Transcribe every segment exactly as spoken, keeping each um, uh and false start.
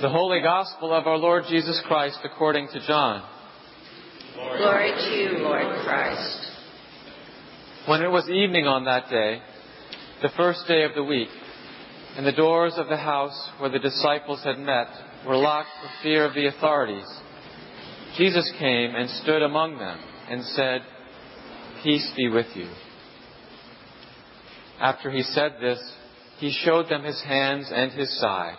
The Holy Gospel of our Lord Jesus Christ according to John. Glory, Glory to you, Lord Christ. When it was evening on that day, the first day of the week, and the doors of the house where the disciples had met were locked for fear of the authorities, Jesus came and stood among them and said, "Peace be with you." After he said this, he showed them his hands and his side.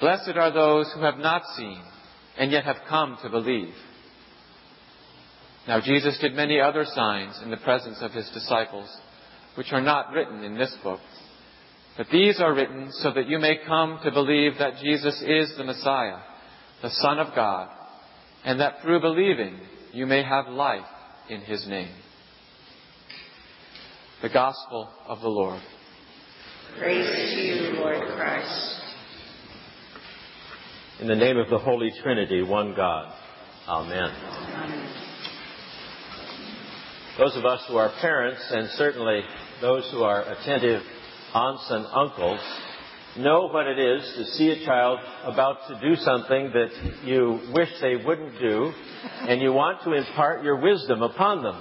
Blessed are those who have not seen and yet have come to believe." Now Jesus did many other signs in the presence of his disciples, which are not written in this book. But these are written so that you may come to believe that Jesus is the Messiah, the Son of God, and that through believing you may have life in his name. The Gospel of the Lord. Praise to you, Lord Christ. In the name of the Holy Trinity, one God. Amen. Amen. Those of us who are parents, and certainly those who are attentive aunts and uncles, know what it is to see a child about to do something that you wish they wouldn't do, and you want to impart your wisdom upon them.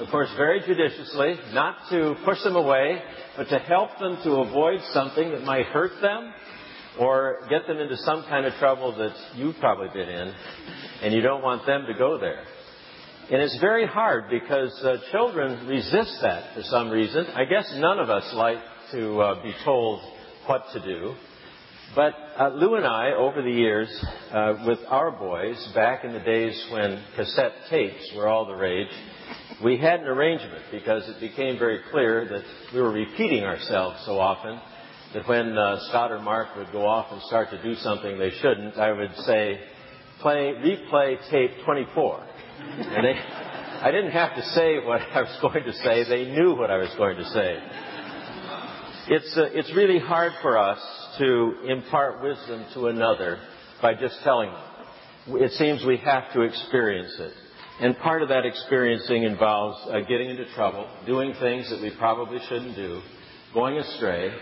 Of course, very judiciously, not to push them away, but to help them to avoid something that might hurt them or get them into some kind of trouble that you've probably been in, and you don't want them to go there. And it's very hard because uh, children resist that for some reason. I guess none of us like to uh, be told what to do. But uh, Lou and I, over the years, uh, with our boys, back in the days when cassette tapes were all the rage, we had an arrangement because it became very clear that we were repeating ourselves so often that when uh, Scott or Mark would go off and start to do something they shouldn't, I would say, "Play, replay tape twenty-four. And they, I didn't have to say what I was going to say. They knew what I was going to say. It's, uh, it's really hard for us to impart wisdom to another by just telling them. It seems we have to experience it. And part of that experiencing involves uh, getting into trouble, doing things that we probably shouldn't do, going astray.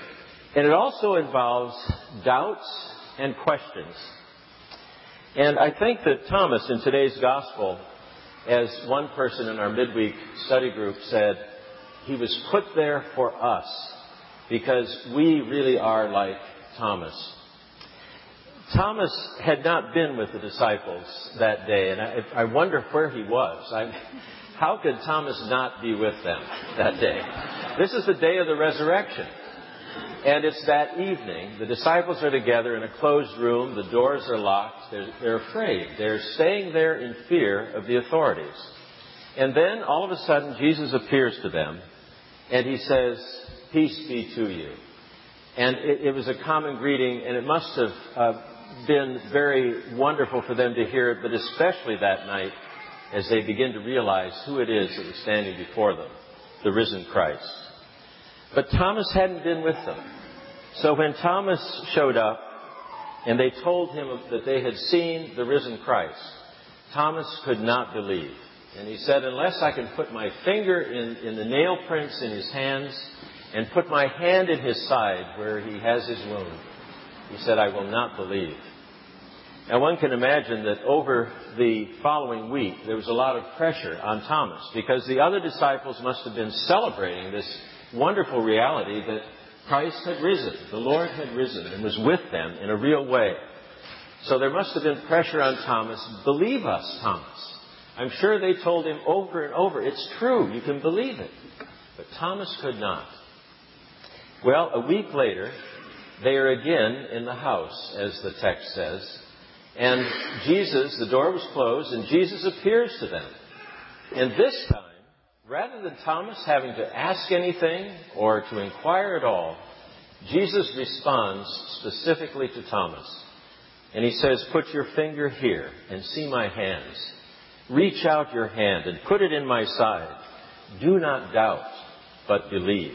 And it also involves doubts and questions. And I think that Thomas in today's gospel, as one person in our midweek study group said, he was put there for us because we really are like Thomas. Thomas had not been with the disciples that day, and I, I wonder where he was. I, how could Thomas not be with them that day? This is the day of the resurrection, and it's that evening. The disciples are together in a closed room. The doors are locked. They're, they're afraid. They're staying there in fear of the authorities. And then, all of a sudden, Jesus appears to them, and he says, "Peace be to you." And it, it was a common greeting, and it must have uh, been very wonderful for them to hear it, but especially that night as they begin to realize who it is that was standing before them, the risen Christ. But Thomas hadn't been with them. So when Thomas showed up, And they told him that they had seen the risen Christ. Thomas could not believe. And he said, unless I can put my finger in, in the nail prints in his hands and put my hand in his side where he has his wound, he said, I will not believe. Now, one can imagine that over the following week, there was a lot of pressure on Thomas because the other disciples must have been celebrating this wonderful reality that Christ had risen, the Lord had risen and was with them in a real way. So there must have been pressure on Thomas. Believe us, Thomas. I'm sure they told him over and over, it's true, you can believe it. But Thomas could not. Well, a week later, they are again in the house, as the text says. And Jesus, the door was closed, and Jesus appears to them. And this time, rather than Thomas having to ask anything or to inquire at all, Jesus responds specifically to Thomas. And he says, put your finger here and see my hands. Reach out your hand and put it in my side. Do not doubt, but believe.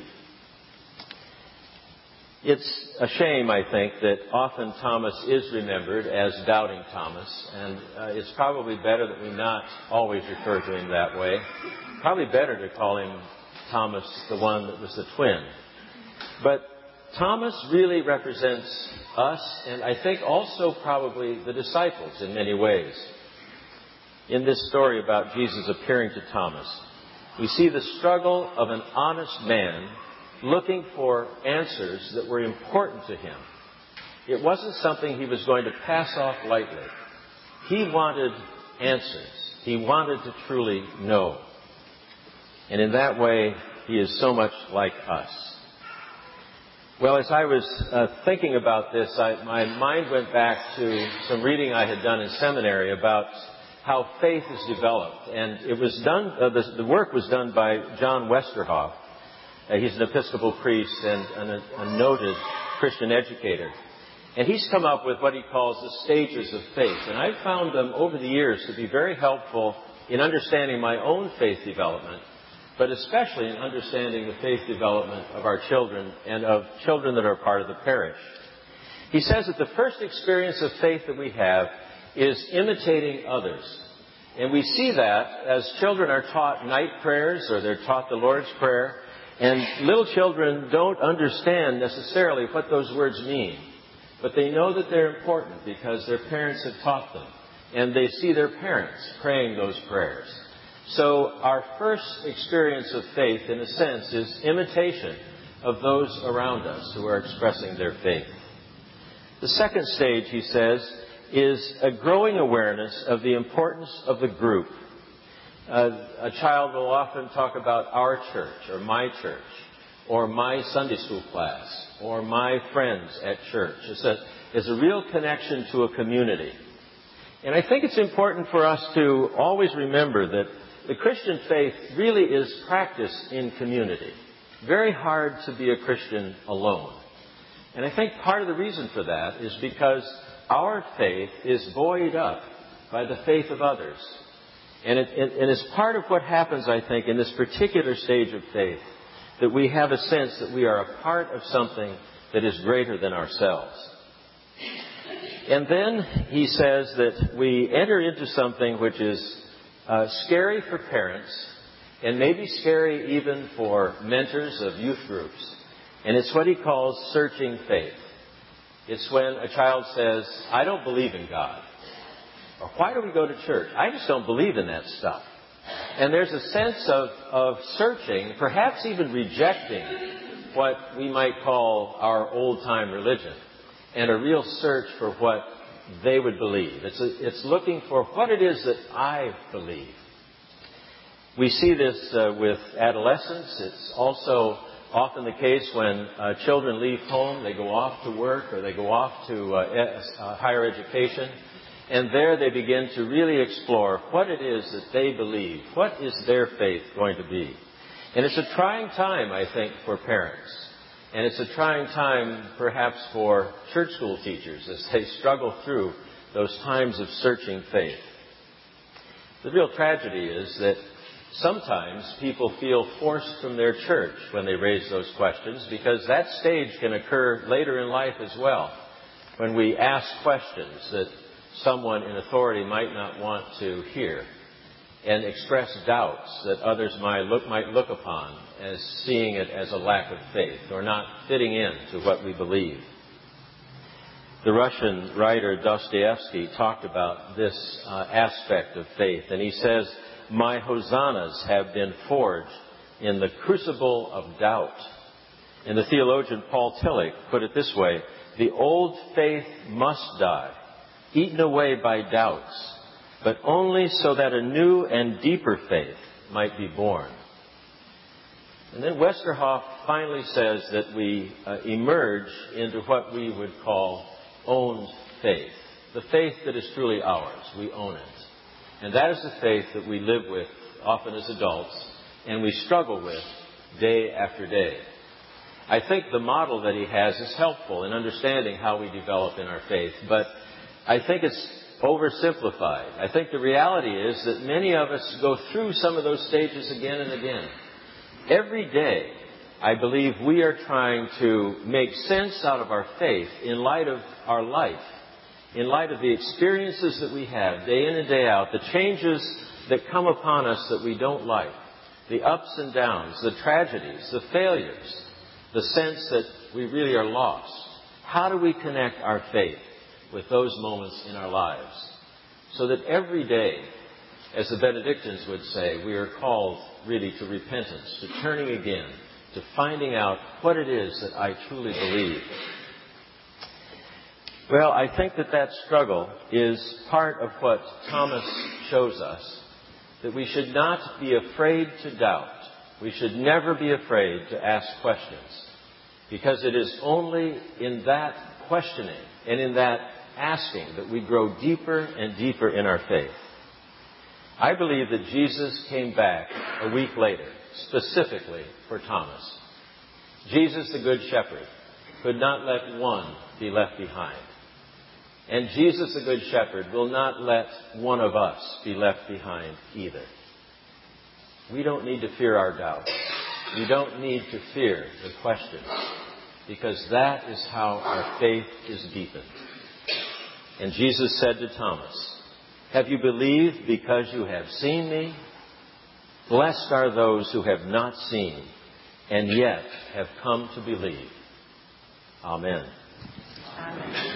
It's a shame, I think, that often Thomas is remembered as doubting Thomas. And uh, it's probably better that we not always refer to him that way. Probably better to call him Thomas, the one that was the twin. But Thomas really represents us, and I think also probably the disciples in many ways. In this story about Jesus appearing to Thomas, we see the struggle of an honest man looking for answers that were important to him. It wasn't something he was going to pass off lightly. He wanted answers. He wanted to truly know. And in that way, he is so much like us. Well, as I was uh, thinking about this, I, my mind went back to some reading I had done in seminary about how faith is developed. And it was done, uh, the, the work was done by John Westerhoff. Uh, he's an Episcopal priest and, and a, a noted Christian educator. And he's come up with what he calls the stages of faith. And I've found them over the years to be very helpful in understanding my own faith development, but especially in understanding the faith development of our children and of children that are part of the parish. He says that the first experience of faith that we have is imitating others. And we see that as children are taught night prayers or they're taught the Lord's Prayer, and little children don't understand necessarily what those words mean. But they know that they're important because their parents have taught them, and they see their parents praying those prayers. So our first experience of faith, in a sense, is imitation of those around us who are expressing their faith. The second stage, he says, is a growing awareness of the importance of the group. Uh, a child will often talk about our church or my church or my Sunday school class or my friends at church. It's a, it's a real connection to a community. And I think it's important for us to always remember that the Christian faith really is practiced in community. Very hard to be a Christian alone. And I think part of the reason for that is because our faith is buoyed up by the faith of others. And it, it, it is part of what happens, I think, in this particular stage of faith, that we have a sense that we are a part of something that is greater than ourselves. And then he says that we enter into something which is Uh, scary for parents, and maybe scary even for mentors of youth groups. And it's what he calls searching faith. It's when a child says, I don't believe in God. Or why do we go to church? I just don't believe in that stuff. And there's a sense of, of searching, perhaps even rejecting what we might call our old-time religion, and a real search for what they would believe. It's, a, it's looking for what it is that I believe. We see this uh, with adolescents. It's also often the case when uh, children leave home, they go off to work or they go off to uh, uh, higher education, and there they begin to really explore what it is that they believe. What is their faith going to be? And it's a trying time, I think, for parents. And it's a trying time, perhaps, for church school teachers as they struggle through those times of searching faith. The real tragedy is that sometimes people feel forced from their church when they raise those questions, because that stage can occur later in life as well. when we ask questions that someone in authority might not want to hear, and express doubts that others might look, might look upon as seeing it as a lack of faith or not fitting in to what we believe. The Russian writer Dostoevsky talked about this uh, aspect of faith, and he says, "My hosannas have been forged in the crucible of doubt." And the theologian Paul Tillich put it this way, "The old faith must die, eaten away by doubts, but only so that a new and deeper faith might be born." And then Westerhoff finally says that we uh, emerge into what we would call owned faith, the faith that is truly ours. We own it. And that is the faith that we live with often as adults and we struggle with day after day. I think the model that he has is helpful in understanding how we develop in our faith, but I think it's oversimplified. I think the reality is that many of us go through some of those stages again and again. Every day, I believe we are trying to make sense out of our faith in light of our life, in light of the experiences that we have day in and day out, the changes that come upon us that we don't like, the ups and downs, the tragedies, the failures, the sense that we really are lost. How do we connect our faith with those moments in our lives, so that every day, as the Benedictines would say, we are called really to repentance, to turning again, to finding out what it is that I truly believe? Well, I think that that struggle is part of what Thomas shows us, that we should not be afraid to doubt. We should never be afraid to ask questions, because it is only in that questioning and in that asking that we grow deeper and deeper in our faith. I believe that Jesus came back a week later, specifically for Thomas. Jesus, the Good Shepherd, could not let one be left behind. And Jesus, the Good Shepherd, will not let one of us be left behind either. We don't need to fear our doubts. We don't need to fear the questions, because that is how our faith is deepened. And Jesus said to Thomas, "Have you believed because you have seen me? Blessed are those who have not seen and yet have come to believe." Amen. Amen.